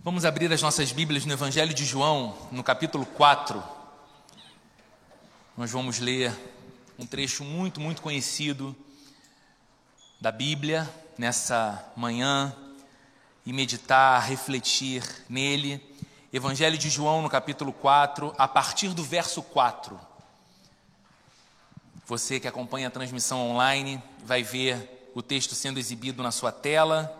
Vamos abrir as nossas Bíblias no Evangelho de João, no capítulo 4. Nós vamos ler um trecho muito, muito conhecido da Bíblia nessa manhã e meditar, refletir nele. Evangelho de João, no capítulo 4, a partir do verso 4. Você que acompanha a transmissão online vai ver o texto sendo exibido na sua tela,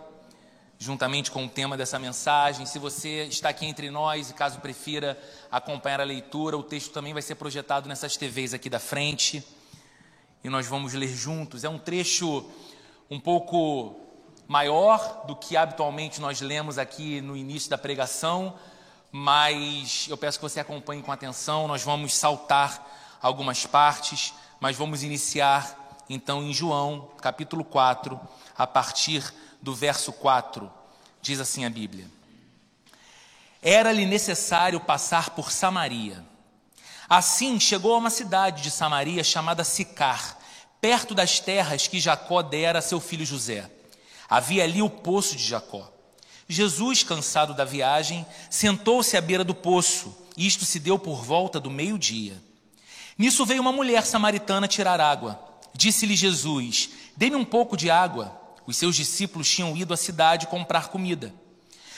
juntamente com o tema dessa mensagem. Se você está aqui entre nós e caso prefira acompanhar a leitura, o texto também vai ser projetado nessas TVs aqui da frente e nós vamos ler juntos. É um trecho um pouco maior do que habitualmente nós lemos aqui no início da pregação, mas eu peço que você acompanhe com atenção. Nós vamos saltar algumas partes, mas vamos iniciar então em João, capítulo 4, a partir do verso 4, diz assim a Bíblia: Era-lhe necessário passar por Samaria. Assim chegou a uma cidade de Samaria chamada Sicar, perto das terras que Jacó dera a seu filho José. Havia ali o poço de Jacó. Jesus, cansado da viagem, sentou-se à beira do poço. Isto se deu por volta do meio-dia. Nisso veio uma mulher samaritana tirar água. Disse-lhe Jesus: dê-me um pouco de água. Os seus discípulos tinham ido à cidade comprar comida.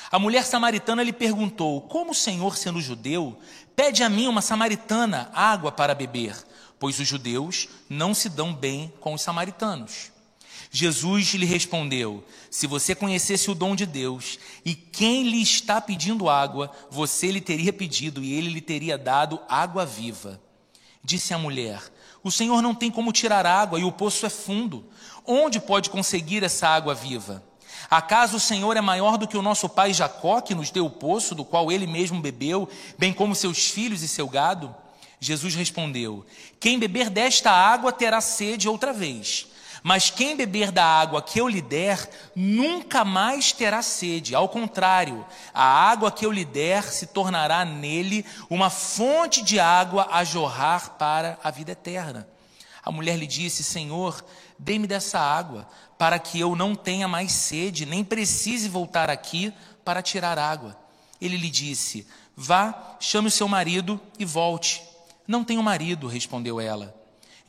A mulher samaritana lhe perguntou: como o Senhor, sendo judeu, pede a mim, uma samaritana, água para beber? Pois os judeus não se dão bem com os samaritanos. Jesus lhe respondeu: se você conhecesse o dom de Deus e quem lhe está pedindo água, você lhe teria pedido e ele lhe teria dado água viva. Disse a mulher: o Senhor não tem como tirar água e o poço é fundo. Onde pode conseguir essa água viva? Acaso o Senhor é maior do que o nosso pai Jacó, que nos deu o poço, do qual ele mesmo bebeu, bem como seus filhos e seu gado? Jesus respondeu: quem beber desta água terá sede outra vez. Mas quem beber da água que eu lhe der, nunca mais terá sede. Ao contrário, a água que eu lhe der se tornará nele uma fonte de água a jorrar para a vida eterna. A mulher lhe disse: Senhor, dê-me dessa água, para que eu não tenha mais sede, nem precise voltar aqui para tirar água. Ele lhe disse: vá, chame o seu marido e volte. Não tenho marido, respondeu ela.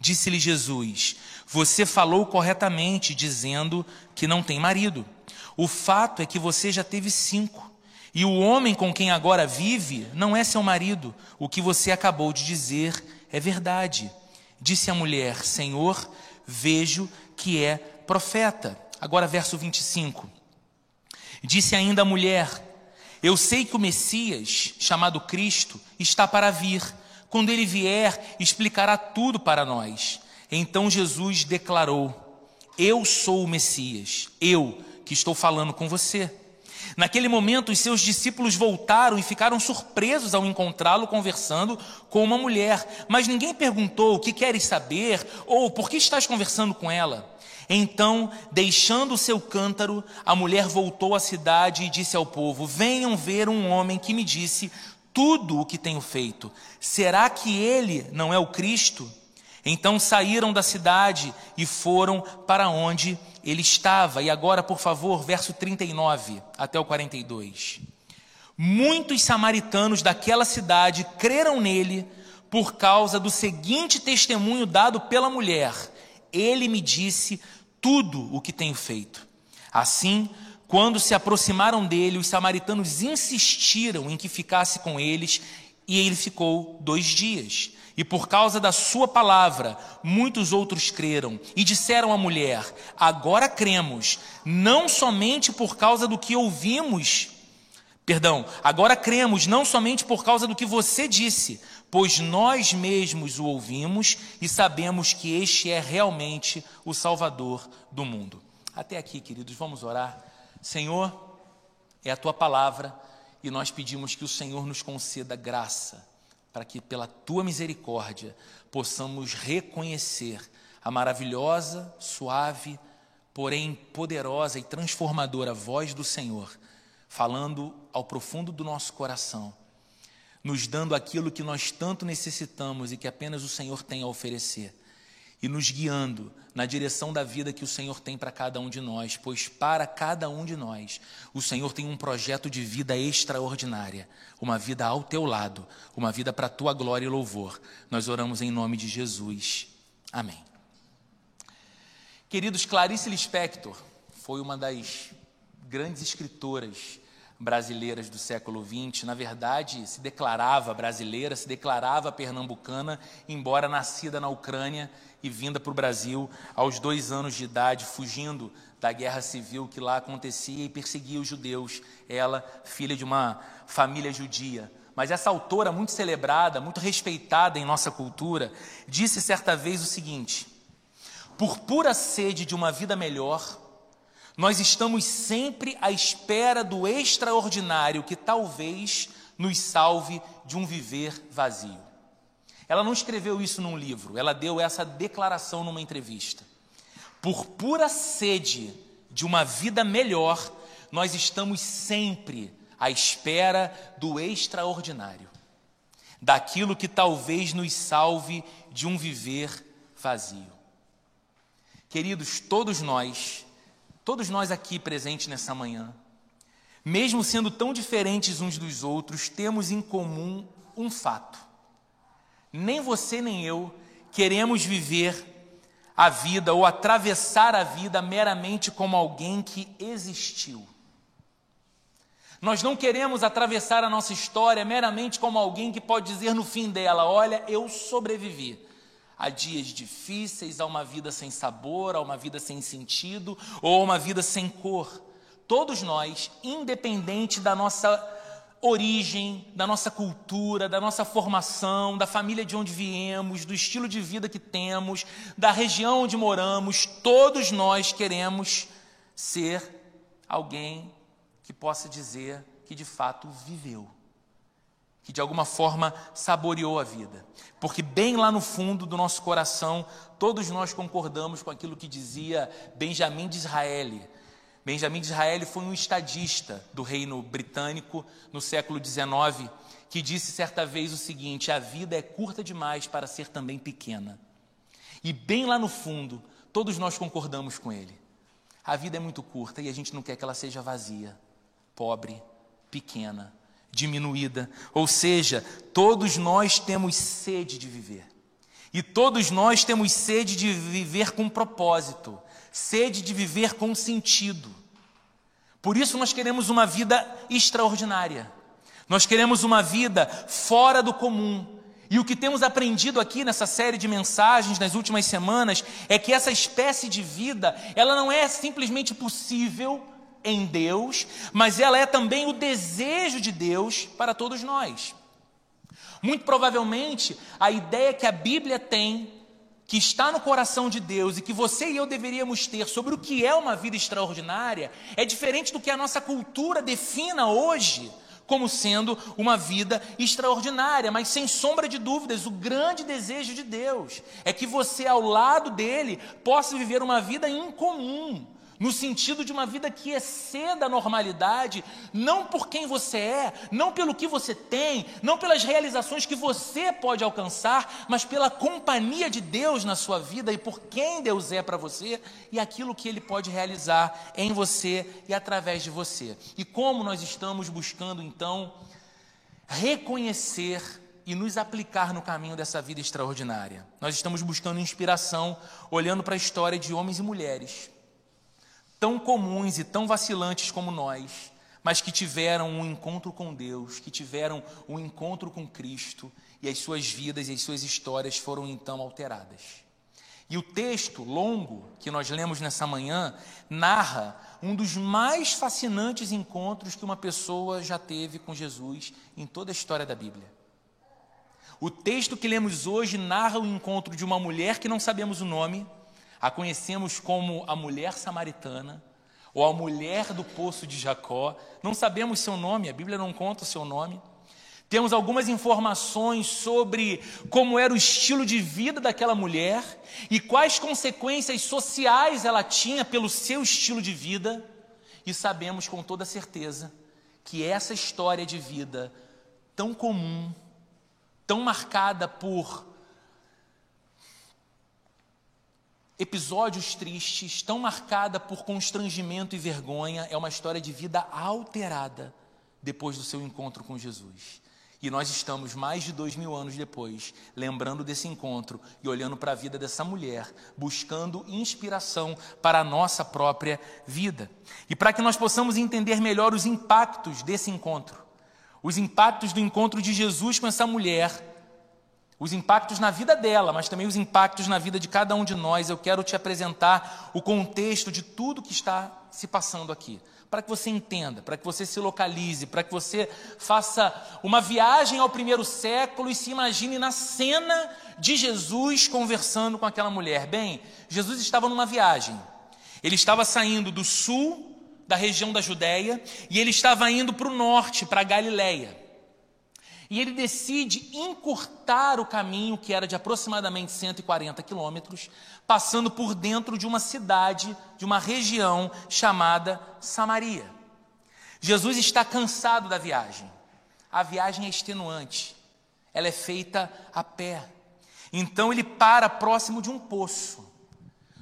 Disse-lhe Jesus: você falou corretamente, dizendo que não tem marido. O fato é que você já teve 5, e o homem com quem agora vive não é seu marido. O que você acabou de dizer é verdade. Disse a mulher: Senhor, vejo que é profeta. Agora verso 25. Disse ainda a mulher: eu sei que o Messias, chamado Cristo, está para vir. Quando ele vier, explicará tudo para nós. Então Jesus declarou: eu sou o Messias, eu que estou falando com você. Naquele momento, os seus discípulos voltaram e ficaram surpresos ao encontrá-lo conversando com uma mulher. Mas ninguém perguntou: o que queres saber? Ou por que estás conversando com ela? Então, deixando o seu cântaro, a mulher voltou à cidade e disse ao povo: venham ver um homem que me disse tudo o que tenho feito. Será que ele não é o Cristo? Então saíram da cidade e foram para onde ele estava. E agora, por favor, verso 39 até o 42. Muitos samaritanos daquela cidade creram nele por causa do seguinte testemunho dado pela mulher: ele me disse tudo o que tenho feito. Assim, quando se aproximaram dele, os samaritanos insistiram em que ficasse com eles, e ele ficou 2 dias. E por causa da sua palavra, muitos outros creram, e disseram à mulher: agora cremos, agora cremos não somente por causa do que você disse, pois nós mesmos o ouvimos e sabemos que este é realmente o Salvador do mundo. Até aqui, queridos, vamos orar. Senhor, é a Tua palavra e nós pedimos que o Senhor nos conceda graça para que, pela Tua misericórdia, possamos reconhecer a maravilhosa, suave, porém poderosa e transformadora voz do Senhor, falando ao profundo do nosso coração, nos dando aquilo que nós tanto necessitamos e que apenas o Senhor tem a oferecer. e nos guiando na direção da vida que o Senhor tem para cada um de nós, pois para cada um de nós, o Senhor tem um projeto de vida extraordinária, uma vida ao teu lado, uma vida para a tua glória e louvor. Nós oramos em nome de Jesus. Amém. Queridos, Clarice Lispector foi uma das grandes escritoras brasileiras do século XX, na verdade se declarava brasileira, se declarava pernambucana, embora nascida na Ucrânia e vinda para o Brasil aos 2 anos de idade, fugindo da guerra civil que lá acontecia e perseguia os judeus, ela, filha de uma família judia. Mas essa autora, muito celebrada, muito respeitada em nossa cultura, disse certa vez o seguinte: por pura sede de uma vida melhor, nós estamos sempre à espera do extraordinário que talvez nos salve de um viver vazio. Ela não escreveu isso num livro, ela deu essa declaração numa entrevista. Por pura sede de uma vida melhor, nós estamos sempre à espera do extraordinário, daquilo que talvez nos salve de um viver vazio. Queridos, todos nós aqui presentes nessa manhã, mesmo sendo tão diferentes uns dos outros, temos em comum um fato: nem você nem eu queremos viver a vida ou atravessar a vida meramente como alguém que existiu. Nós não queremos atravessar a nossa história meramente como alguém que pode dizer no fim dela: olha, eu sobrevivi a dias difíceis, a uma vida sem sabor, a uma vida sem sentido, ou a uma vida sem cor. Todos nós, independente da nossa origem, da nossa cultura, da nossa formação, da família de onde viemos, do estilo de vida que temos, da região onde moramos, todos nós queremos ser alguém que possa dizer que de fato viveu, que de alguma forma saboreou a vida, porque bem lá no fundo do nosso coração, todos nós concordamos com aquilo que dizia Benjamin de Israel. Benjamin de Israel foi um estadista do reino britânico no século XIX, que disse certa vez o seguinte: a vida é curta demais para ser também pequena. E bem lá no fundo, todos nós concordamos com ele. A vida é muito curta e a gente não quer que ela seja vazia, pobre, pequena, diminuída. Ou seja, todos nós temos sede de viver. E todos nós temos sede de viver com propósito, sede de viver com sentido. Por isso nós queremos uma vida extraordinária. Nós queremos uma vida fora do comum. E o que temos aprendido aqui nessa série de mensagens nas últimas semanas é que essa espécie de vida, ela não é simplesmente possível em Deus, mas ela é também o desejo de Deus para todos nós. Muito provavelmente, a ideia que a Bíblia tem, que está no coração de Deus e que você e eu deveríamos ter sobre o que é uma vida extraordinária, é diferente do que a nossa cultura defina hoje como sendo uma vida extraordinária. Mas sem sombra de dúvidas, o grande desejo de Deus é que você, ao lado dele, possa viver uma vida incomum, no sentido de uma vida que exceda a normalidade, não por quem você é, não pelo que você tem, não pelas realizações que você pode alcançar, mas pela companhia de Deus na sua vida e por quem Deus é para você e aquilo que Ele pode realizar em você e através de você. E como nós estamos buscando, então, reconhecer e nos aplicar no caminho dessa vida extraordinária? Nós estamos buscando inspiração, olhando para a história de homens e mulheres tão comuns e tão vacilantes como nós, mas que tiveram um encontro com Deus, que tiveram um encontro com Cristo, e as suas vidas e as suas histórias foram então alteradas. E o texto longo que nós lemos nessa manhã narra um dos mais fascinantes encontros que uma pessoa já teve com Jesus em toda a história da Bíblia. O texto que lemos hoje narra o encontro de uma mulher que não sabemos o nome, a conhecemos como a mulher samaritana, ou a mulher do poço de Jacó. Não sabemos seu nome, a Bíblia não conta o seu nome. Temos algumas informações sobre como era o estilo de vida daquela mulher e quais consequências sociais ela tinha pelo seu estilo de vida. E sabemos com toda certeza que essa história de vida tão comum, tão marcada por episódios tristes, tão marcada por constrangimento e vergonha, é uma história de vida alterada depois do seu encontro com Jesus. E nós estamos, mais de 2000 anos depois, lembrando desse encontro e olhando para a vida dessa mulher, buscando inspiração para a nossa própria vida. E para que nós possamos entender melhor os impactos desse encontro, os impactos do encontro de Jesus com essa mulher, os impactos na vida dela, mas também os impactos na vida de cada um de nós, eu quero te apresentar o contexto de tudo que está se passando aqui, para que você entenda, para que você se localize, para que você faça uma viagem ao 1º século e se imagine na cena de Jesus conversando com aquela mulher. Bem, Jesus estava numa viagem, ele estava saindo do sul da região da Judéia e ele estava indo para o norte, para a Galileia. E ele decide encurtar o caminho, que era de aproximadamente 140 quilômetros, passando por dentro de uma cidade, de uma região chamada Samaria. Jesus está cansado da viagem. A viagem é extenuante. Ela é feita a pé. Então ele para próximo de um poço,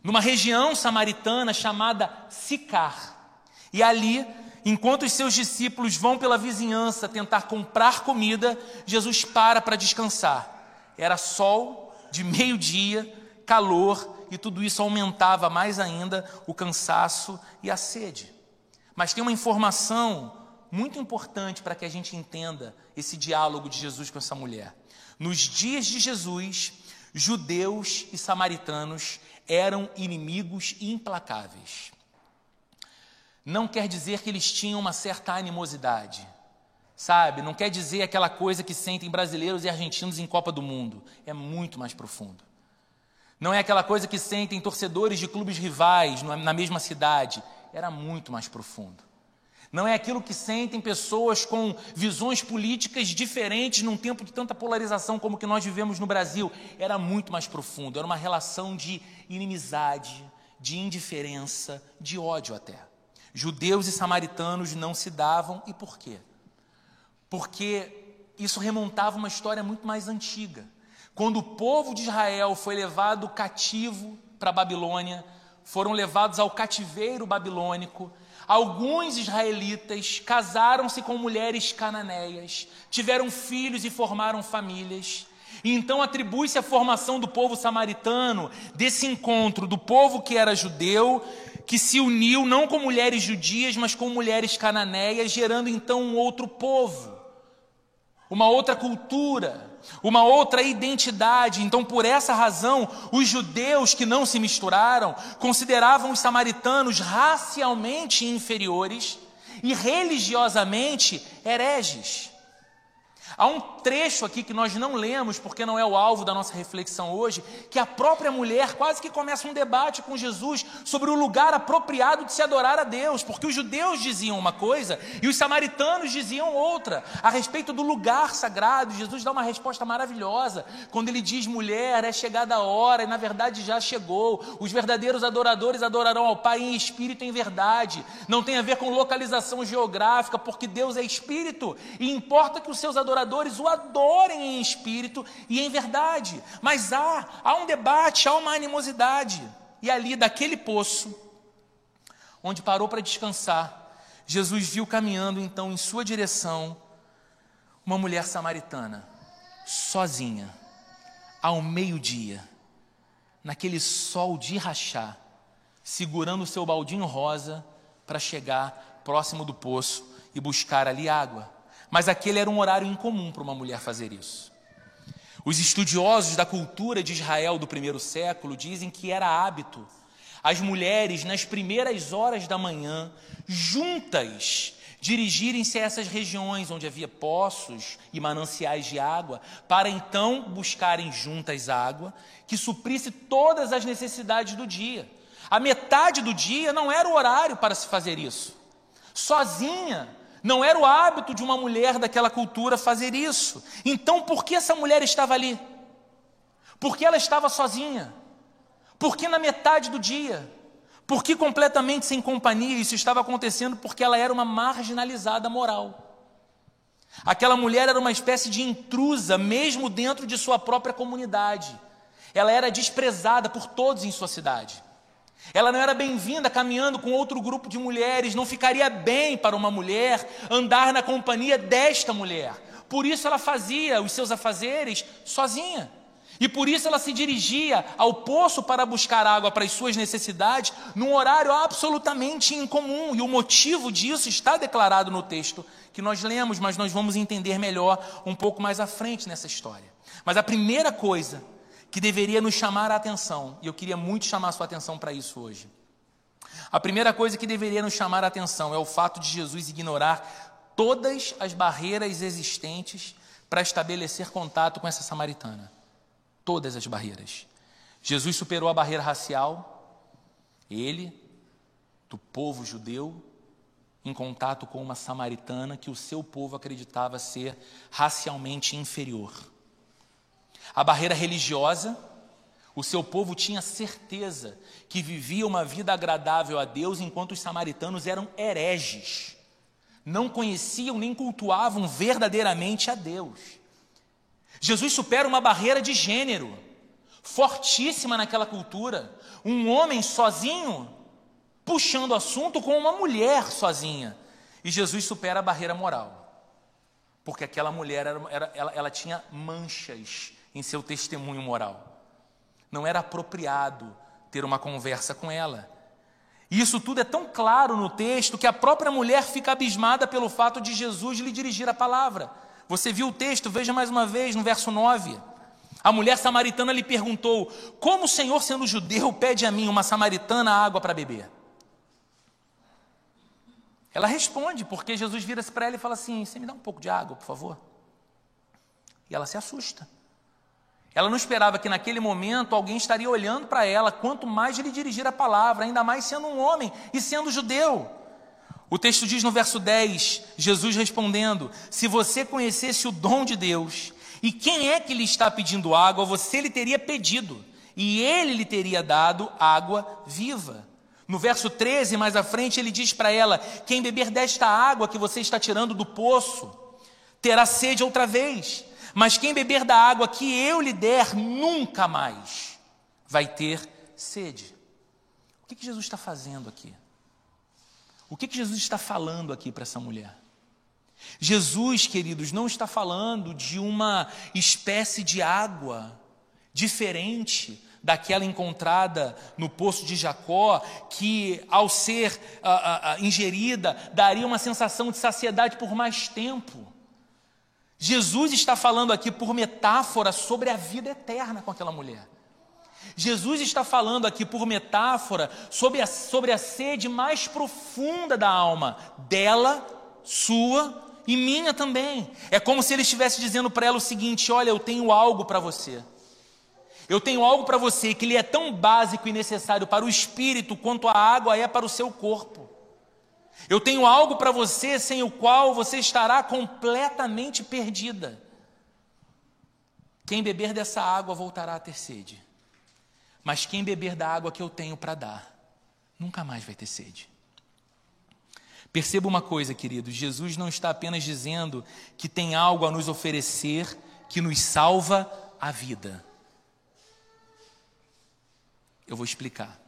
numa região samaritana chamada Sicar. E ali, enquanto os seus discípulos vão pela vizinhança tentar comprar comida, Jesus para descansar. Era sol de meio-dia, calor, e tudo isso aumentava mais ainda o cansaço e a sede. Mas tem uma informação muito importante para que a gente entenda esse diálogo de Jesus com essa mulher. Nos dias de Jesus, judeus e samaritanos eram inimigos implacáveis. Não quer dizer que eles tinham uma certa animosidade, sabe? Não quer dizer aquela coisa que sentem brasileiros e argentinos em Copa do Mundo. É muito mais profundo. Não é aquela coisa que sentem torcedores de clubes rivais na mesma cidade. Era muito mais profundo. Não é aquilo que sentem pessoas com visões políticas diferentes num tempo de tanta polarização como que nós vivemos no Brasil. Era muito mais profundo. Era uma relação de inimizade, de indiferença, de ódio até. Judeus e samaritanos não se davam. E por quê? Porque isso remontava uma história muito mais antiga. Quando o povo de Israel foi levado cativo para a Babilônia, foram levados ao cativeiro babilônico, alguns israelitas casaram-se com mulheres cananeias, tiveram filhos e formaram famílias. E então atribui-se a formação do povo samaritano, desse encontro do povo que era judeu, que se uniu não com mulheres judias, mas com mulheres cananeias, gerando então um outro povo, uma outra cultura, uma outra identidade. Então, por essa razão, os judeus que não se misturaram consideravam os samaritanos racialmente inferiores e religiosamente hereges. Há um trecho aqui que nós não lemos, porque não é o alvo da nossa reflexão hoje, que a própria mulher quase que começa um debate com Jesus sobre o lugar apropriado de se adorar a Deus, porque os judeus diziam uma coisa e os samaritanos diziam outra, a respeito do lugar sagrado. Jesus dá uma resposta maravilhosa, quando ele diz: mulher, é chegada a hora, e na verdade já chegou, os verdadeiros adoradores adorarão ao Pai em espírito e em verdade. Não tem a ver com localização geográfica, porque Deus é espírito, e importa que os seus adoradores o adorem em espírito e em verdade. Mas há um debate, há uma animosidade. E ali, daquele poço, onde parou para descansar, Jesus viu caminhando então em sua direção uma mulher samaritana, sozinha, ao meio-dia, naquele sol de rachar, segurando o seu baldinho rosa para chegar próximo do poço e buscar ali água. Mas aquele era um horário incomum para uma mulher fazer isso. Os estudiosos da cultura de Israel do 1º século dizem que era hábito as mulheres, nas primeiras horas da manhã, juntas, dirigirem-se a essas regiões onde havia poços e mananciais de água, para então buscarem juntas água que suprisse todas as necessidades do dia. A metade do dia não era o horário para se fazer isso. Sozinha, não era o hábito de uma mulher daquela cultura fazer isso. Então, por que essa mulher estava ali? Por que ela estava sozinha? Por que na metade do dia? Por que completamente sem companhia? Isso estava acontecendo porque ela era uma marginalizada moral. Aquela mulher era uma espécie de intrusa, mesmo dentro de sua própria comunidade. Ela era desprezada por todos em sua cidade. Ela não era bem-vinda caminhando com outro grupo de mulheres. Não ficaria bem para uma mulher andar na companhia desta mulher. Por isso ela fazia os seus afazeres sozinha. E por isso ela se dirigia ao poço para buscar água para as suas necessidades num horário absolutamente incomum. E o motivo disso está declarado no texto que nós lemos, mas nós vamos entender melhor um pouco mais à frente nessa história. Mas a primeira coisa que deveria nos chamar a atenção, e eu queria muito chamar a sua atenção para isso hoje. A primeira coisa que deveria nos chamar a atenção é o fato de Jesus ignorar todas as barreiras existentes para estabelecer contato com essa samaritana. Todas as barreiras. Jesus superou a barreira racial, ele, do povo judeu, em contato com uma samaritana que o seu povo acreditava ser racialmente inferior. A barreira religiosa, o seu povo tinha certeza que vivia uma vida agradável a Deus, enquanto os samaritanos eram hereges, não conheciam nem cultuavam verdadeiramente a Deus. Jesus supera uma barreira de gênero, fortíssima naquela cultura, um homem sozinho, puxando o assunto com uma mulher sozinha, e Jesus supera a barreira moral, porque aquela mulher, ela tinha manchas em seu testemunho moral. Não era apropriado ter uma conversa com ela. E isso tudo é tão claro no texto que a própria mulher fica abismada pelo fato de Jesus lhe dirigir a palavra. Você viu o texto? Veja mais uma vez no verso 9. A mulher samaritana lhe perguntou: como o Senhor, sendo judeu, pede a mim, uma samaritana, água para beber? Ela responde, porque Jesus vira-se para ela e fala assim: você me dá um pouco de água, por favor? E ela se assusta. Ela não esperava que naquele momento alguém estaria olhando para ela, quanto mais lhe dirigir a palavra, ainda mais sendo um homem e sendo judeu. O texto diz no verso 10, Jesus respondendo: se você conhecesse o dom de Deus, e quem é que lhe está pedindo água, você lhe teria pedido, e ele lhe teria dado água viva. No verso 13, mais à frente, ele diz para ela: quem beber desta água que você está tirando do poço, terá sede outra vez. Mas quem beber da água que eu lhe der, nunca mais vai ter sede. O que Jesus está fazendo aqui? O que Jesus está falando aqui para essa mulher? Jesus, queridos, não está falando de uma espécie de água diferente daquela encontrada no poço de Jacó, que ao ser ingerida, daria uma sensação de saciedade por mais tempo. Jesus está falando aqui por metáfora sobre a vida eterna com aquela mulher. Jesus está falando aqui por metáfora sobre a sede mais profunda da alma, dela, sua e minha também. É como se ele estivesse dizendo para ela o seguinte: olha, eu tenho algo para você. Eu tenho algo para você que lhe é tão básico e necessário para o espírito quanto a água é para o seu corpo. Eu tenho algo para você sem o qual você estará completamente perdida. Quem beber dessa água voltará a ter sede. Mas quem beber da água que eu tenho para dar, nunca mais vai ter sede. Perceba uma coisa, queridos: Jesus não está apenas dizendo que tem algo a nos oferecer que nos salva a vida. Eu vou explicar.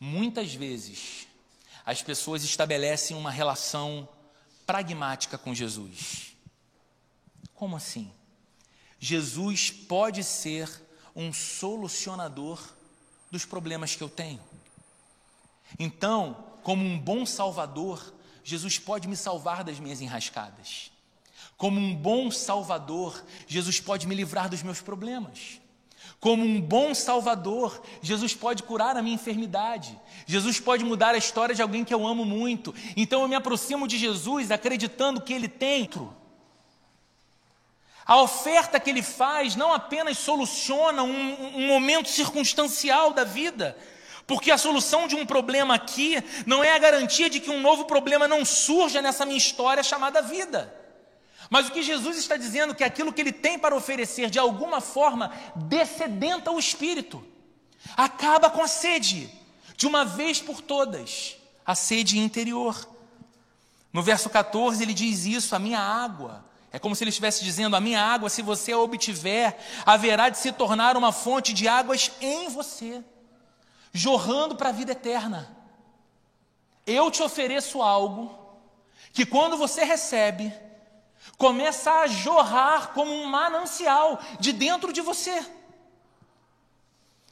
Muitas vezes as pessoas estabelecem uma relação pragmática com Jesus. Como assim? Jesus pode ser um solucionador dos problemas que eu tenho. Então, como um bom salvador, Jesus pode me salvar das minhas enrascadas. Como um bom salvador, Jesus pode me livrar dos meus problemas. Como um bom salvador, Jesus pode curar a minha enfermidade. Jesus pode mudar a história de alguém que eu amo muito. Então eu me aproximo de Jesus acreditando que ele tem. A oferta que ele faz não apenas soluciona um momento circunstancial da vida, porque a solução de um problema aqui não é a garantia de que um novo problema não surja nessa minha história chamada vida. Mas o que Jesus está dizendo é que aquilo que ele tem para oferecer, de alguma forma, dessedenta o espírito. Acaba com a sede, de uma vez por todas, a sede interior. No verso 14 ele diz isso: a minha água, É como se ele estivesse dizendo: a minha água, se você a obtiver, haverá de se tornar uma fonte de águas em você, jorrando para a vida eterna. Eu te ofereço algo que, quando você recebe, começa a jorrar como um manancial de dentro de você.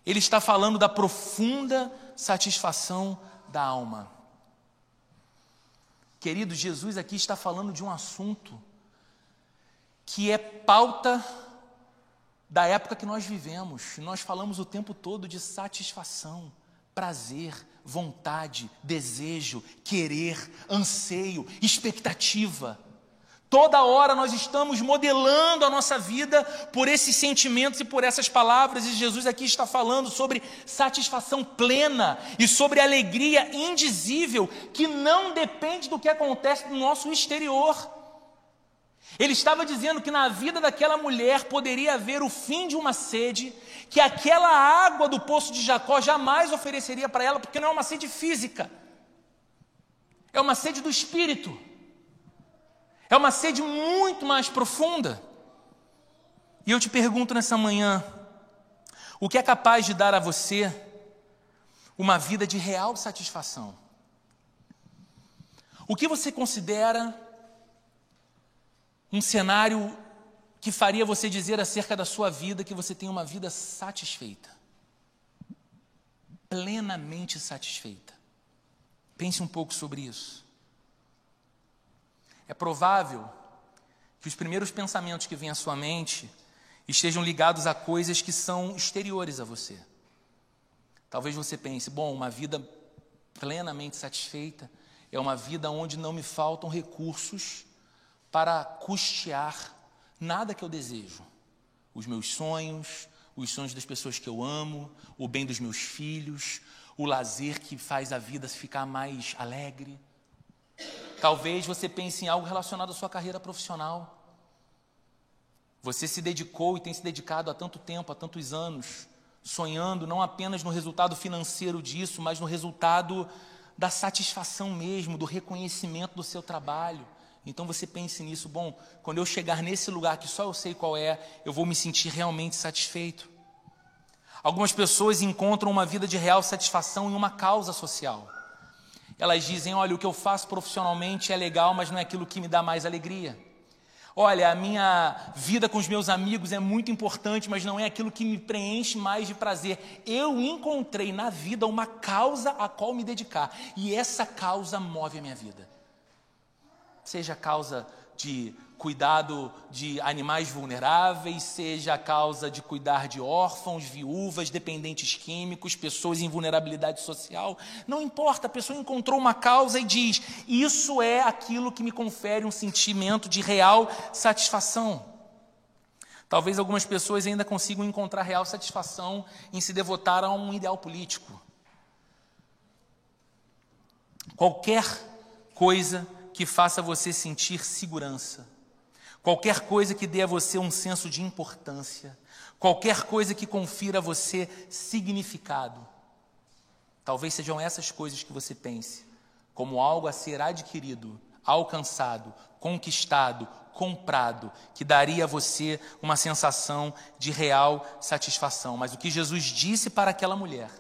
Ele está falando da profunda satisfação da alma. Querido, Jesus aqui está falando de um assunto que é pauta da época que nós vivemos. Nós falamos o tempo todo de satisfação, prazer, vontade, desejo, querer, anseio, expectativa. Toda hora nós estamos modelando a nossa vida por esses sentimentos e por essas palavras, e Jesus aqui está falando sobre satisfação plena e sobre alegria indizível, que não depende do que acontece no nosso exterior. Ele estava dizendo que na vida daquela mulher poderia haver o fim de uma sede, que aquela água do poço de Jacó jamais ofereceria para ela, porque não é uma sede física, é uma sede do espírito. É uma sede muito mais profunda. E eu te pergunto nessa manhã: o que é capaz de dar a você uma vida de real satisfação? O que você considera um cenário que faria você dizer acerca da sua vida que você tem uma vida satisfeita? Plenamente satisfeita. Pense um pouco sobre isso. É provável que os primeiros pensamentos que vêm à sua mente estejam ligados a coisas que são exteriores a você. Talvez você pense: bom, uma vida plenamente satisfeita é uma vida onde não me faltam recursos para custear nada que eu desejo. Os meus sonhos, os sonhos das pessoas que eu amo, o bem dos meus filhos, o lazer que faz a vida ficar mais alegre. Talvez você pense em algo relacionado à sua carreira profissional. Você se dedicou e tem se dedicado há tanto tempo, há tantos anos, sonhando não apenas no resultado financeiro disso, mas no resultado da satisfação mesmo, do reconhecimento do seu trabalho. Então você pense nisso: bom, quando eu chegar nesse lugar que só eu sei qual é, eu vou me sentir realmente satisfeito. Algumas pessoas encontram uma vida de real satisfação em uma causa social. Elas dizem: olha, o que eu faço profissionalmente é legal, mas não é aquilo que me dá mais alegria. Olha, a minha vida com os meus amigos é muito importante, mas não é aquilo que me preenche mais de prazer. Eu encontrei na vida uma causa a qual me dedicar, e essa causa move a minha vida. Seja a causa de cuidado de animais vulneráveis, seja a causa de cuidar de órfãos, viúvas, dependentes químicos, pessoas em vulnerabilidade social, não importa, a pessoa encontrou uma causa e diz: isso é aquilo que me confere um sentimento de real satisfação. Talvez algumas pessoas ainda consigam encontrar real satisfação em se devotar a um ideal político. Qualquer coisa que faça você sentir segurança, qualquer coisa que dê a você um senso de importância, qualquer coisa que confira a você significado. Talvez sejam essas coisas que você pense como algo a ser adquirido, alcançado, conquistado, comprado, que daria a você uma sensação de real satisfação. Mas o que Jesus disse para aquela mulher,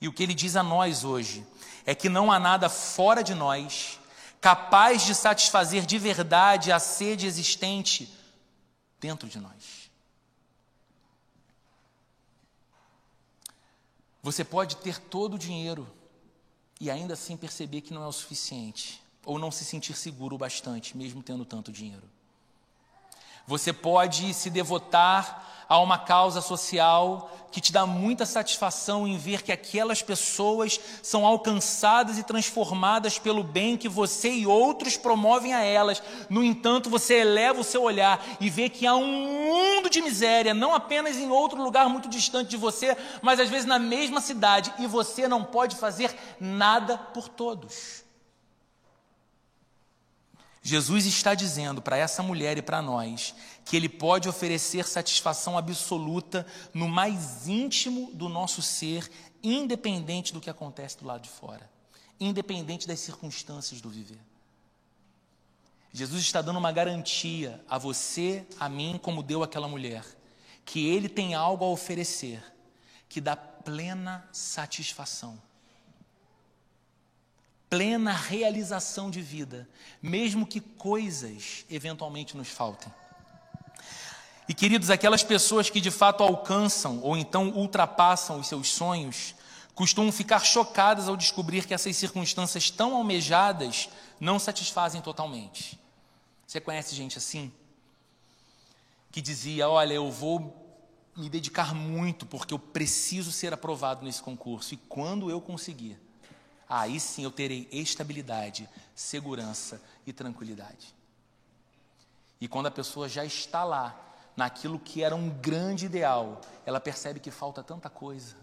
e o que ele diz a nós hoje, é que não há nada fora de nós capaz de satisfazer de verdade a sede existente dentro de nós. Você pode ter todo o dinheiro e ainda assim perceber que não é o suficiente, ou não se sentir seguro o bastante, mesmo tendo tanto dinheiro. Você pode se devotar a uma causa social que te dá muita satisfação em ver que aquelas pessoas são alcançadas e transformadas pelo bem que você e outros promovem a elas. No entanto, você eleva o seu olhar e vê que há um mundo de miséria, não apenas em outro lugar muito distante de você, mas às vezes na mesma cidade, e você não pode fazer nada por todos. Jesus está dizendo para essa mulher e para nós que ele pode oferecer satisfação absoluta no mais íntimo do nosso ser, independente do que acontece do lado de fora, independente das circunstâncias do viver. Jesus está dando uma garantia a você, a mim, como deu àquela mulher, que ele tem algo a oferecer que dá plena satisfação, plena realização de vida, mesmo que coisas eventualmente nos faltem. E, queridos, aquelas pessoas que de fato alcançam ou então ultrapassam os seus sonhos costumam ficar chocadas ao descobrir que essas circunstâncias tão almejadas não satisfazem totalmente. Você conhece gente assim? Que dizia, olha, eu vou me dedicar muito porque eu preciso ser aprovado nesse concurso. E quando eu conseguir, aí sim eu terei estabilidade, segurança e tranquilidade. E quando a pessoa já está lá, naquilo que era um grande ideal, ela percebe que falta tanta coisa,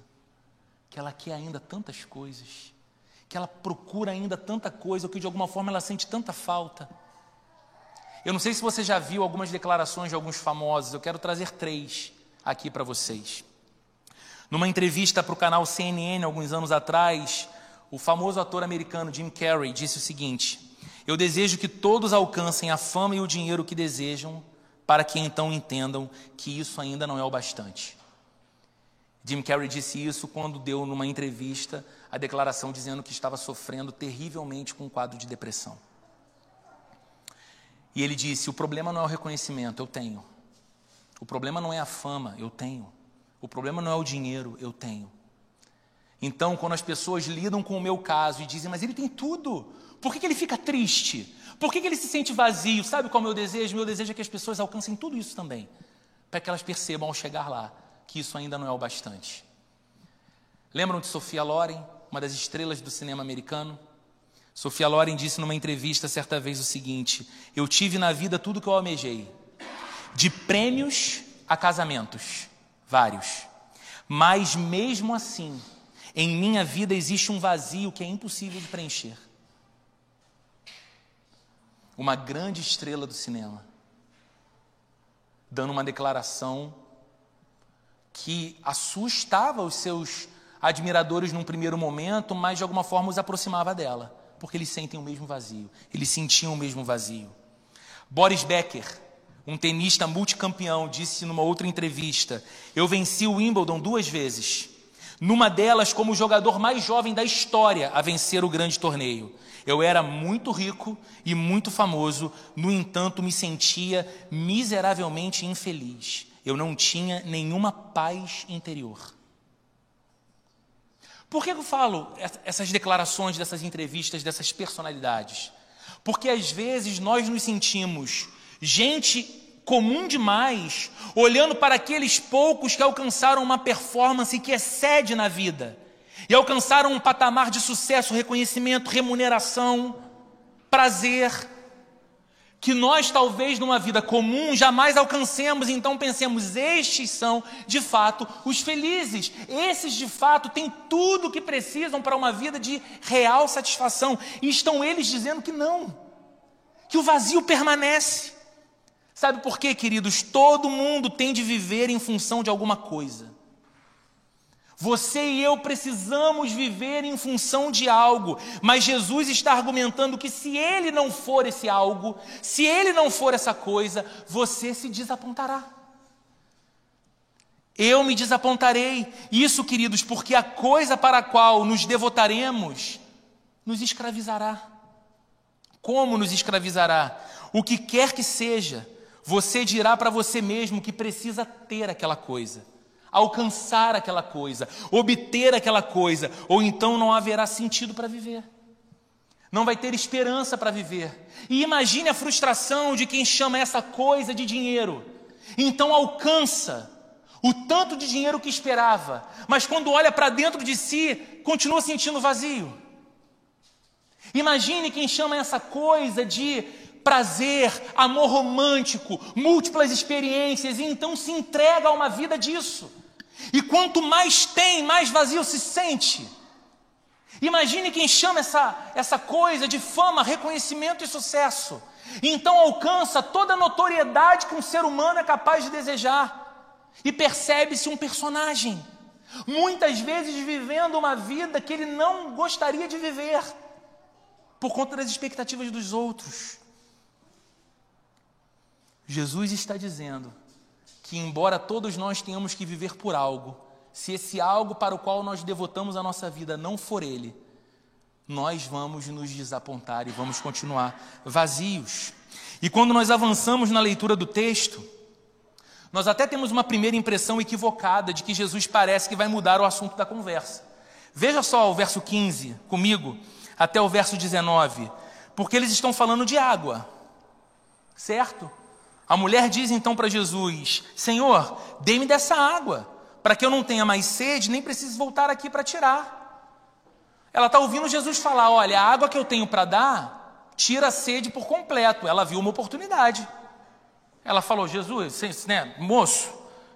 que ela quer ainda tantas coisas, que ela procura ainda tanta coisa, ou que de alguma forma ela sente tanta falta. Eu não sei se você já viu algumas declarações de alguns famosos, eu quero trazer 3 aqui para vocês. Numa entrevista para o canal CNN, alguns anos atrás, o famoso ator americano Jim Carrey disse o seguinte: eu desejo que todos alcancem a fama e o dinheiro que desejam, para que então entendam que isso ainda não é o bastante. Jim Carrey disse isso quando deu numa entrevista a declaração dizendo que estava sofrendo terrivelmente com um quadro de depressão. E ele disse, o problema não é o reconhecimento, eu tenho. O problema não é a fama, eu tenho. O problema não é o dinheiro, eu tenho. Então, quando as pessoas lidam com o meu caso e dizem, mas ele tem tudo, por que ele fica triste? Por que ele se sente vazio? Sabe qual é o meu desejo? Meu desejo é que as pessoas alcancem tudo isso também, para que elas percebam ao chegar lá, que isso ainda não é o bastante. Lembram de Sophia Loren, uma das estrelas do cinema americano? Sophia Loren disse numa entrevista certa vez o seguinte, eu tive na vida tudo que eu almejei, de prêmios a casamentos, vários, mas mesmo assim, em minha vida existe um vazio que é impossível de preencher. Uma grande estrela do cinema, dando uma declaração que assustava os seus admiradores num primeiro momento, mas de alguma forma os aproximava dela, porque eles sentem o mesmo vazio, eles sentiam o mesmo vazio. Boris Becker, um tenista multicampeão, disse numa outra entrevista, eu venci o Wimbledon 2 vezes, numa delas como o jogador mais jovem da história a vencer o grande torneio. Eu era muito rico e muito famoso, no entanto me sentia miseravelmente infeliz. Eu não tinha nenhuma paz interior. Por que eu falo essas declarações, dessas entrevistas, dessas personalidades? Porque às vezes nós nos sentimos gente comum demais, olhando para aqueles poucos que alcançaram uma performance que excede na vida, e alcançaram um patamar de sucesso, reconhecimento, remuneração, prazer, que nós talvez numa vida comum jamais alcancemos, então pensemos, estes são de fato os felizes, esses de fato têm tudo o que precisam para uma vida de real satisfação, e estão eles dizendo que não, que o vazio permanece. Sabe por quê, queridos? Todo mundo tem de viver em função de alguma coisa. Você e eu precisamos viver em função de algo, mas Jesus está argumentando que se ele não for esse algo, se ele não for essa coisa, você se desapontará. Eu me desapontarei. Isso, queridos, porque a coisa para a qual nos devotaremos nos escravizará. Como nos escravizará? O que quer que seja, você dirá para você mesmo que precisa ter aquela coisa, alcançar aquela coisa, obter aquela coisa, ou então não haverá sentido para viver, não vai ter esperança para viver. E imagine a frustração de quem chama essa coisa de dinheiro, então alcança o tanto de dinheiro que esperava, mas quando olha para dentro de si, continua sentindo vazio. Imagine quem chama essa coisa de prazer, amor romântico, múltiplas experiências, e então se entrega a uma vida disso. E quanto mais tem, mais vazio se sente. Imagine quem chama essa coisa de fama, reconhecimento e sucesso. E então alcança toda a notoriedade que um ser humano é capaz de desejar. E percebe-se um personagem, muitas vezes vivendo uma vida que ele não gostaria de viver, por conta das expectativas dos outros. Jesus está dizendo que, embora todos nós tenhamos que viver por algo, se esse algo para o qual nós devotamos a nossa vida não for ele, nós vamos nos desapontar e vamos continuar vazios. E quando nós avançamos na leitura do texto, nós até temos uma primeira impressão equivocada de que Jesus parece que vai mudar o assunto da conversa. Veja só o verso 15 comigo, até o verso 19, porque eles estão falando de água, certo? A mulher diz então para Jesus: Senhor, dê-me dessa água, para que eu não tenha mais sede, nem precise voltar aqui para tirar. Ela está ouvindo Jesus falar: olha, a água que eu tenho para dar, tira a sede por completo. Ela viu uma oportunidade. Ela falou: Jesus, né, moço,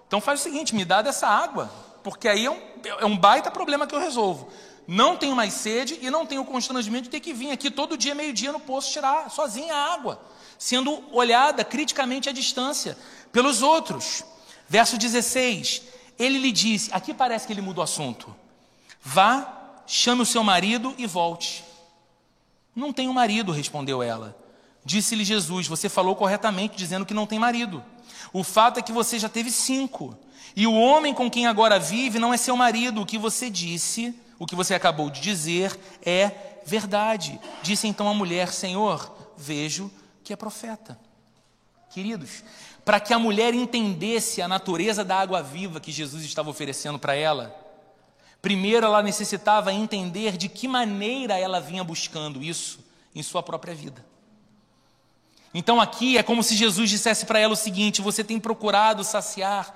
então faz o seguinte, me dá dessa água, porque aí é um baita problema que eu resolvo. Não tenho mais sede e não tenho o constrangimento de ter que vir aqui todo dia, meio-dia, no poço, tirar sozinha a água, sendo olhada criticamente à distância pelos outros. Verso 16, ele lhe disse, aqui parece que ele muda o assunto: vá, chame o seu marido e volte. Não tenho marido, respondeu ela. Disse-lhe Jesus: você falou corretamente dizendo que não tem marido. O fato é que você já teve 5, e o homem com quem agora vive não é seu marido. O que você acabou de dizer é verdade. Disse então a mulher: Senhor, vejo que é profeta. Queridos, para que a mulher entendesse a natureza da água viva que Jesus estava oferecendo para ela, primeiro ela necessitava entender de que maneira ela vinha buscando isso em sua própria vida. Então aqui é como se Jesus dissesse para ela o seguinte: você tem procurado saciar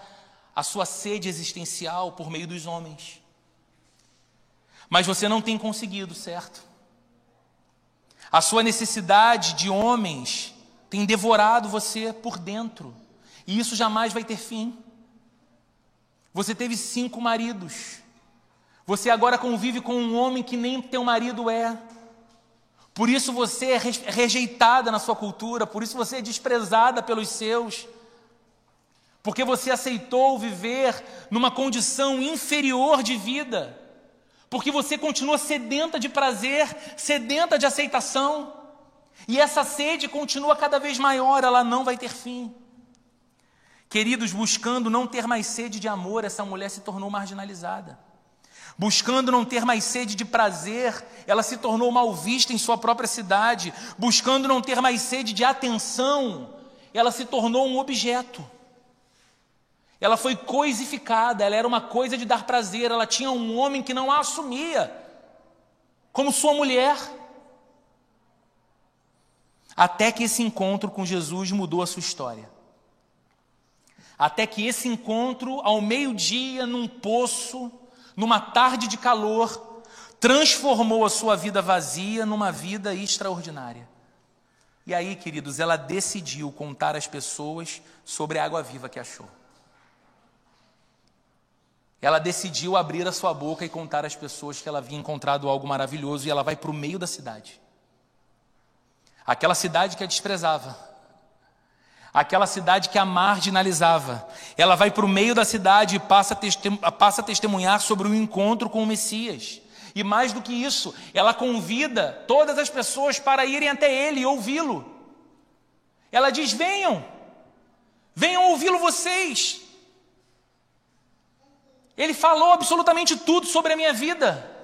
a sua sede existencial por meio dos homens, mas você não tem conseguido, certo? A sua necessidade de homens tem devorado você por dentro, e isso jamais vai ter fim. Você teve 5 maridos, você agora convive com um homem que nem teu marido é, por isso você é rejeitada na sua cultura, por isso você é desprezada pelos seus, porque você aceitou viver numa condição inferior de vida, porque você continua sedenta de prazer, sedenta de aceitação, e essa sede continua cada vez maior, ela não vai ter fim. Queridos, buscando não ter mais sede de amor, essa mulher se tornou marginalizada. Buscando não ter mais sede de prazer, ela se tornou mal vista em sua própria cidade. Buscando não ter mais sede de atenção, ela se tornou um objeto. Ela foi coisificada, ela era uma coisa de dar prazer, ela tinha um homem que não a assumia como sua mulher. Até que esse encontro com Jesus mudou a sua história. Até que esse encontro, ao meio-dia, num poço, numa tarde de calor, transformou a sua vida vazia numa vida extraordinária. E aí, queridos, ela decidiu contar às pessoas sobre a água viva que achou. Ela decidiu abrir a sua boca e contar às pessoas que ela havia encontrado algo maravilhoso, e ela vai para o meio da cidade. Aquela cidade que a desprezava, aquela cidade que a marginalizava, ela vai para o meio da cidade e passa a testemunhar sobre o encontro com o Messias. E mais do que isso, ela convida todas as pessoas para irem até ele e ouvi-lo. Ela diz: venham ouvi-lo vocês. Ele falou absolutamente tudo sobre a minha vida.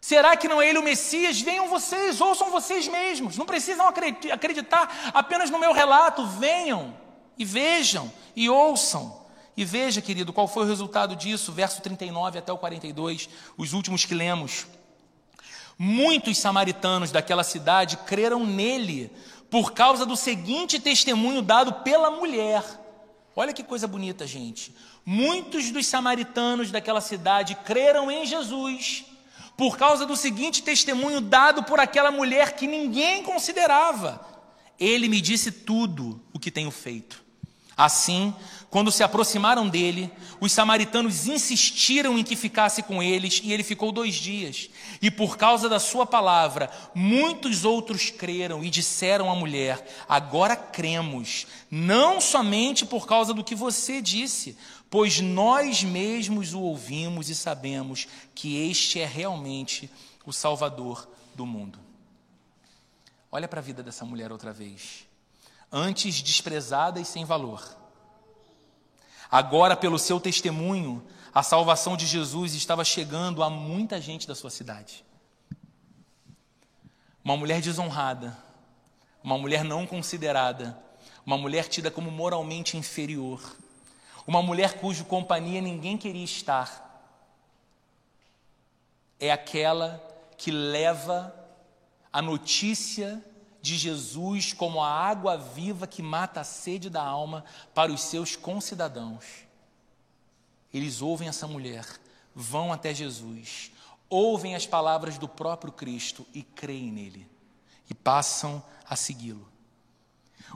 Será que não é ele o Messias? Venham vocês, ouçam vocês mesmos. Não precisam acreditar apenas no meu relato. Venham e vejam e ouçam. E veja, querido, qual foi o resultado disso. Verso 39 até o 42, os últimos que lemos. Muitos samaritanos daquela cidade creram nele por causa do seguinte testemunho dado pela mulher. Olha que coisa bonita, gente. Muitos dos samaritanos daquela cidade creram em Jesus por causa do seguinte testemunho dado por aquela mulher que ninguém considerava: ele me disse tudo o que tenho feito. Assim, quando se aproximaram dele, os samaritanos insistiram em que ficasse com eles, e ele ficou 2 dias. E por causa da sua palavra, muitos outros creram e disseram à mulher: agora cremos, não somente por causa do que você disse, pois nós mesmos o ouvimos e sabemos que este é realmente o Salvador do mundo. Olha para a vida dessa mulher outra vez. antes desprezada e sem valor. Agora, pelo seu testemunho, a salvação de Jesus estava chegando a muita gente da sua cidade. Uma mulher desonrada, uma mulher não considerada, uma mulher tida como moralmente inferior, uma mulher cuja companhia ninguém queria estar, é aquela que leva a notícia de Jesus como a água viva que mata a sede da alma para os seus concidadãos. Eles ouvem essa mulher, vão até Jesus, ouvem as palavras do próprio Cristo e creem nele, e passam a segui-lo.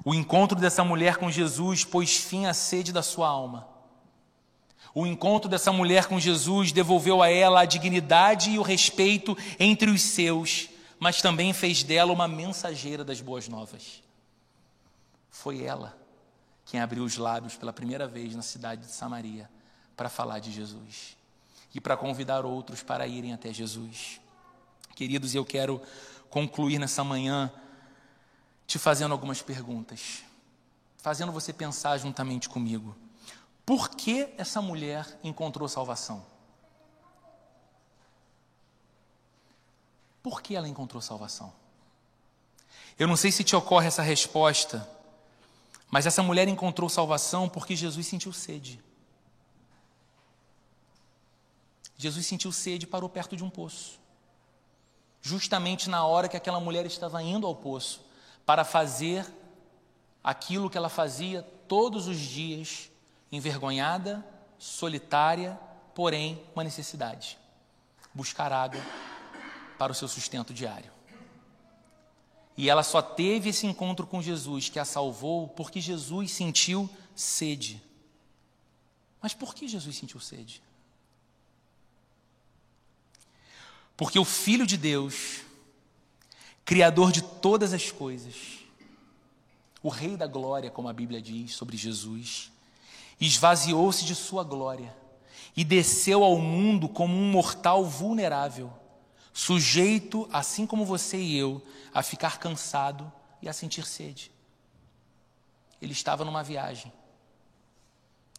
O encontro dessa mulher com Jesus pôs fim à sede da sua alma. O encontro dessa mulher com Jesus devolveu a ela a dignidade e o respeito entre os seus, mas também fez dela uma mensageira das boas novas. Foi ela quem abriu os lábios pela primeira vez na cidade de Samaria para falar de Jesus e para convidar outros para irem até Jesus. Queridos, eu quero concluir nessa manhã te fazendo algumas perguntas, fazendo você pensar juntamente comigo. Por que essa mulher encontrou salvação? Por que ela encontrou salvação? Eu não sei se te ocorre essa resposta, mas essa mulher encontrou salvação porque Jesus sentiu sede. Jesus sentiu sede e parou perto de um poço. Justamente na hora que aquela mulher estava indo ao poço, para fazer aquilo que ela fazia todos os dias, envergonhada, solitária, porém uma necessidade: buscar água para o seu sustento diário. E ela só teve esse encontro com Jesus que a salvou porque Jesus sentiu sede. Mas por que Jesus sentiu sede? Porque o Filho de Deus, Criador de todas as coisas, o Rei da Glória, como a Bíblia diz sobre Jesus, esvaziou-se de sua glória e desceu ao mundo como um mortal vulnerável, sujeito, assim como você e eu, a ficar cansado e a sentir sede. Ele estava numa viagem,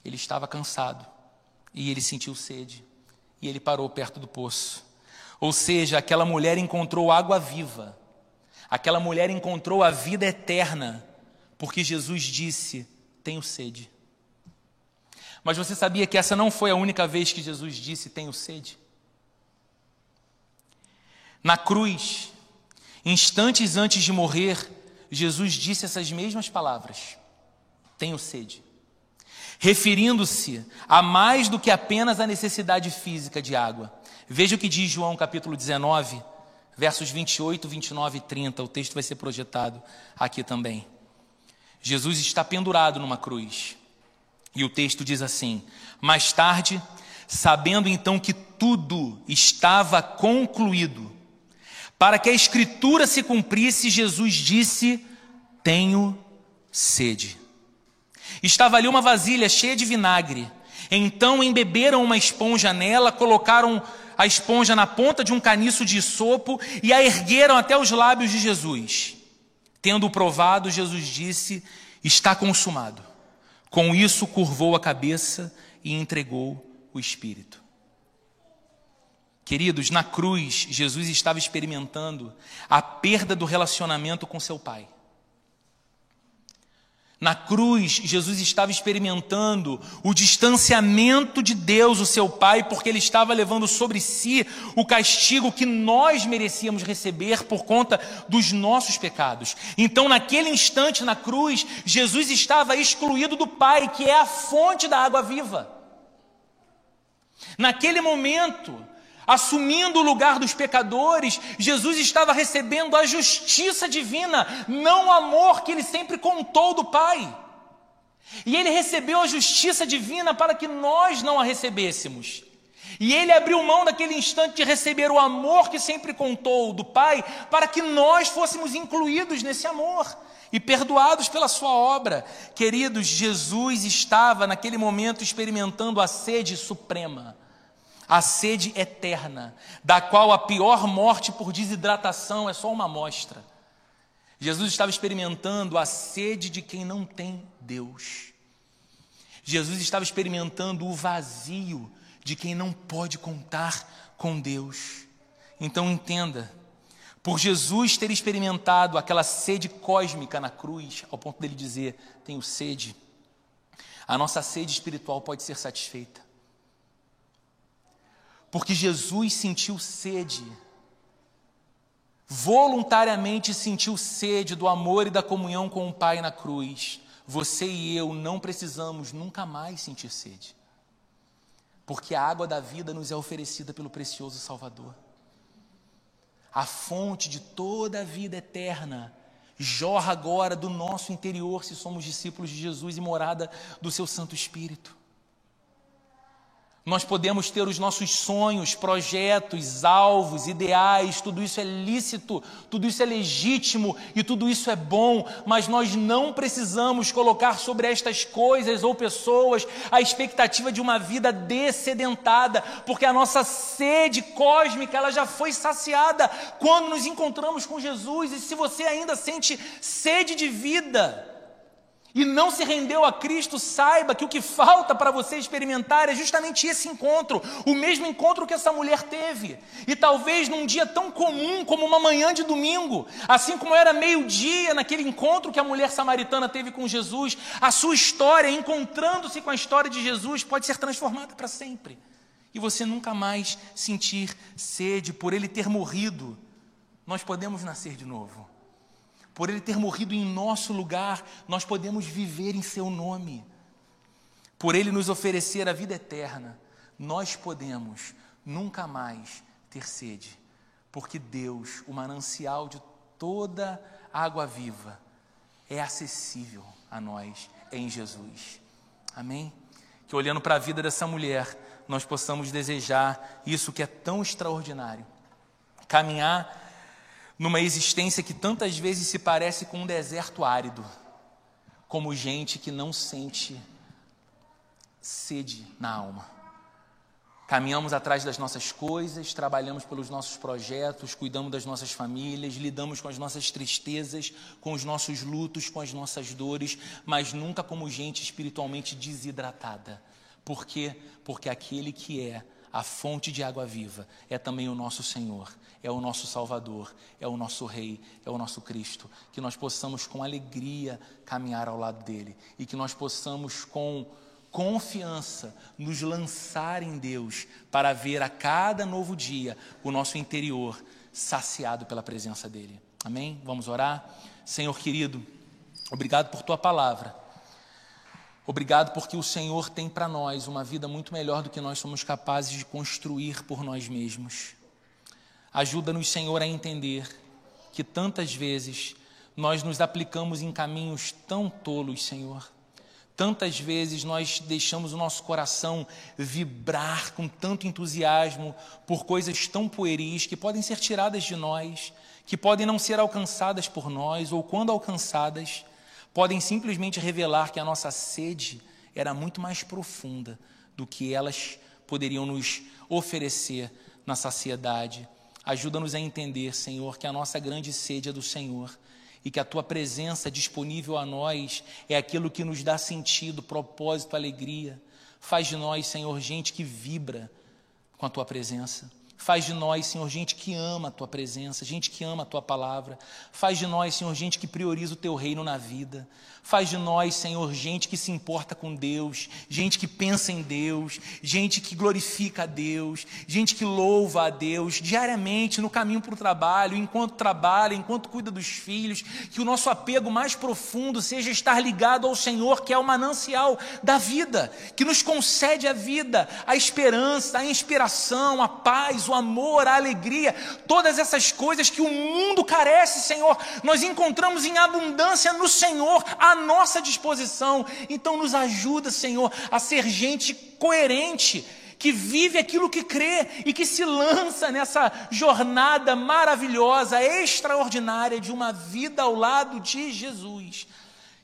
ele estava cansado e ele sentiu sede e ele parou perto do poço. Ou seja, aquela mulher encontrou água viva. Aquela mulher encontrou a vida eterna, porque Jesus disse: tenho sede. Mas você sabia que essa não foi a única vez que Jesus disse: tenho sede? Na cruz, instantes antes de morrer, Jesus disse essas mesmas palavras: tenho sede, referindo-se a mais do que apenas a necessidade física de água. Veja o que diz João capítulo 19, versos 28, 29 e 30, o texto vai ser projetado aqui também. Jesus está pendurado numa cruz, e o texto diz assim: mais tarde, sabendo então que tudo estava concluído, para que a escritura se cumprisse, Jesus disse: tenho sede. Estava ali uma vasilha cheia de vinagre, então embeberam uma esponja nela, colocaram a esponja na ponta de um caniço de sopo e a ergueram até os lábios de Jesus. Tendo provado, Jesus disse: está consumado. Com isso, curvou a cabeça e entregou o Espírito. Queridos, na cruz, Jesus estava experimentando a perda do relacionamento com seu Pai. Na cruz, Jesus estava experimentando o distanciamento de Deus, o seu Pai, porque ele estava levando sobre si o castigo que nós merecíamos receber por conta dos nossos pecados. Então, naquele instante, na cruz, Jesus estava excluído do Pai, que é a fonte da água viva. Naquele momento, assumindo o lugar dos pecadores, Jesus estava recebendo a justiça divina, não o amor que ele sempre contou do Pai. E ele recebeu a justiça divina para que nós não a recebêssemos. E ele abriu mão daquele instante de receber o amor que sempre contou do Pai, para que nós fôssemos incluídos nesse amor e perdoados pela sua obra. Queridos, Jesus estava naquele momento experimentando a sede suprema, a sede eterna, da qual a pior morte por desidratação é só uma amostra. Jesus estava experimentando a sede de quem não tem Deus. Jesus estava experimentando o vazio de quem não pode contar com Deus. Então entenda, por Jesus ter experimentado aquela sede cósmica na cruz, ao ponto dele dizer, tenho sede, a nossa sede espiritual pode ser satisfeita. Porque Jesus sentiu sede, voluntariamente sentiu sede do amor e da comunhão com o Pai na cruz. Você e eu não precisamos nunca mais sentir sede, porque a água da vida nos é oferecida pelo precioso Salvador. A fonte de toda a vida eterna jorra agora do nosso interior, se somos discípulos de Jesus e morada do seu Santo Espírito. Nós podemos ter os nossos sonhos, projetos, alvos, ideais, tudo isso é lícito, tudo isso é legítimo e tudo isso é bom, mas nós não precisamos colocar sobre estas coisas ou pessoas a expectativa de uma vida dessedentada, porque a nossa sede cósmica ela já foi saciada quando nos encontramos com Jesus. E se você ainda sente sede de vida e não se rendeu a Cristo, saiba que o que falta para você experimentar é justamente esse encontro, o mesmo encontro que essa mulher teve. E talvez num dia tão comum como uma manhã de domingo, assim como era meio-dia naquele encontro que a mulher samaritana teve com Jesus, a sua história, encontrando-se com a história de Jesus, pode ser transformada para sempre. E você nunca mais sentir sede. Por ele ter morrido, nós podemos nascer de novo. Por ele ter morrido em nosso lugar, nós podemos viver em seu nome. Por ele nos oferecer a vida eterna, nós podemos nunca mais ter sede, porque Deus, o manancial de toda água viva, é acessível a nós em Jesus. Amém? Que olhando para a vida dessa mulher, nós possamos desejar isso que é tão extraordinário. Caminhar numa existência que tantas vezes se parece com um deserto árido, como gente que não sente sede na alma. Caminhamos atrás das nossas coisas, trabalhamos pelos nossos projetos, cuidamos das nossas famílias, lidamos com as nossas tristezas, com os nossos lutos, com as nossas dores, mas nunca como gente espiritualmente desidratada. Por quê? Porque aquele que é a fonte de água viva é também o nosso Senhor, é o nosso Salvador, é o nosso Rei, é o nosso Cristo. Que nós possamos com alegria caminhar ao lado dele e que nós possamos com confiança nos lançar em Deus para ver a cada novo dia o nosso interior saciado pela presença dele. Amém? Vamos orar? Senhor querido, obrigado por tua palavra. Obrigado porque o Senhor tem para nós uma vida muito melhor do que nós somos capazes de construir por nós mesmos. Ajuda-nos, Senhor, a entender que tantas vezes nós nos aplicamos em caminhos tão tolos, Senhor. Tantas vezes nós deixamos o nosso coração vibrar com tanto entusiasmo por coisas tão pueris que podem ser tiradas de nós, que podem não ser alcançadas por nós, ou quando alcançadas, podem simplesmente revelar que a nossa sede era muito mais profunda do que elas poderiam nos oferecer na saciedade. Ajuda-nos a entender, Senhor, que a nossa grande sede é do Senhor e que a Tua presença disponível a nós é aquilo que nos dá sentido, propósito, alegria. Faz de nós, Senhor, gente que vibra com a Tua presença. Faz de nós, Senhor, gente que ama a Tua presença, gente que ama a Tua palavra. Faz de nós, Senhor, gente que prioriza o Teu reino na vida. Faz de nós, Senhor, gente que se importa com Deus, gente que pensa em Deus, gente que glorifica a Deus, gente que louva a Deus diariamente no caminho para o trabalho, enquanto trabalha, enquanto cuida dos filhos. Que o nosso apego mais profundo seja estar ligado ao Senhor, que é o manancial da vida, que nos concede a vida, a esperança, a inspiração, a paz, o amor, a alegria, todas essas coisas que o mundo carece, Senhor, nós encontramos em abundância no Senhor, à nossa disposição. Então nos ajuda, Senhor, a ser gente coerente, que vive aquilo que crê e que se lança nessa jornada maravilhosa, extraordinária de uma vida ao lado de Jesus.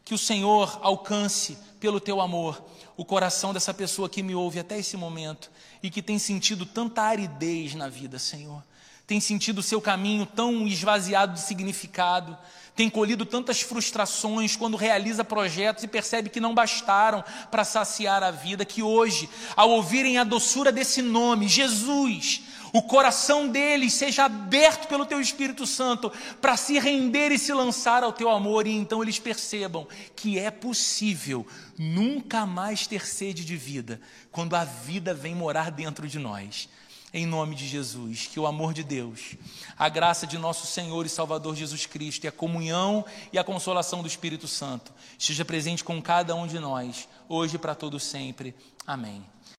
Que o Senhor alcance pelo teu amor o coração dessa pessoa que me ouve até esse momento e que tem sentido tanta aridez na vida, Senhor. tem sentido o seu caminho tão esvaziado de significado, tem colhido tantas frustrações quando realiza projetos e percebe que não bastaram para saciar a vida, que hoje, ao ouvirem a doçura desse nome, Jesus, o coração deles seja aberto pelo Teu Espírito Santo para se render e se lançar ao Teu amor, e então eles percebam que é possível nunca mais ter sede de vida, quando a vida vem morar dentro de nós. Em nome de Jesus, que o amor de Deus, a graça de nosso Senhor e Salvador Jesus Cristo e a comunhão e a consolação do Espírito Santo esteja presente com cada um de nós, hoje e para todo sempre. Amém.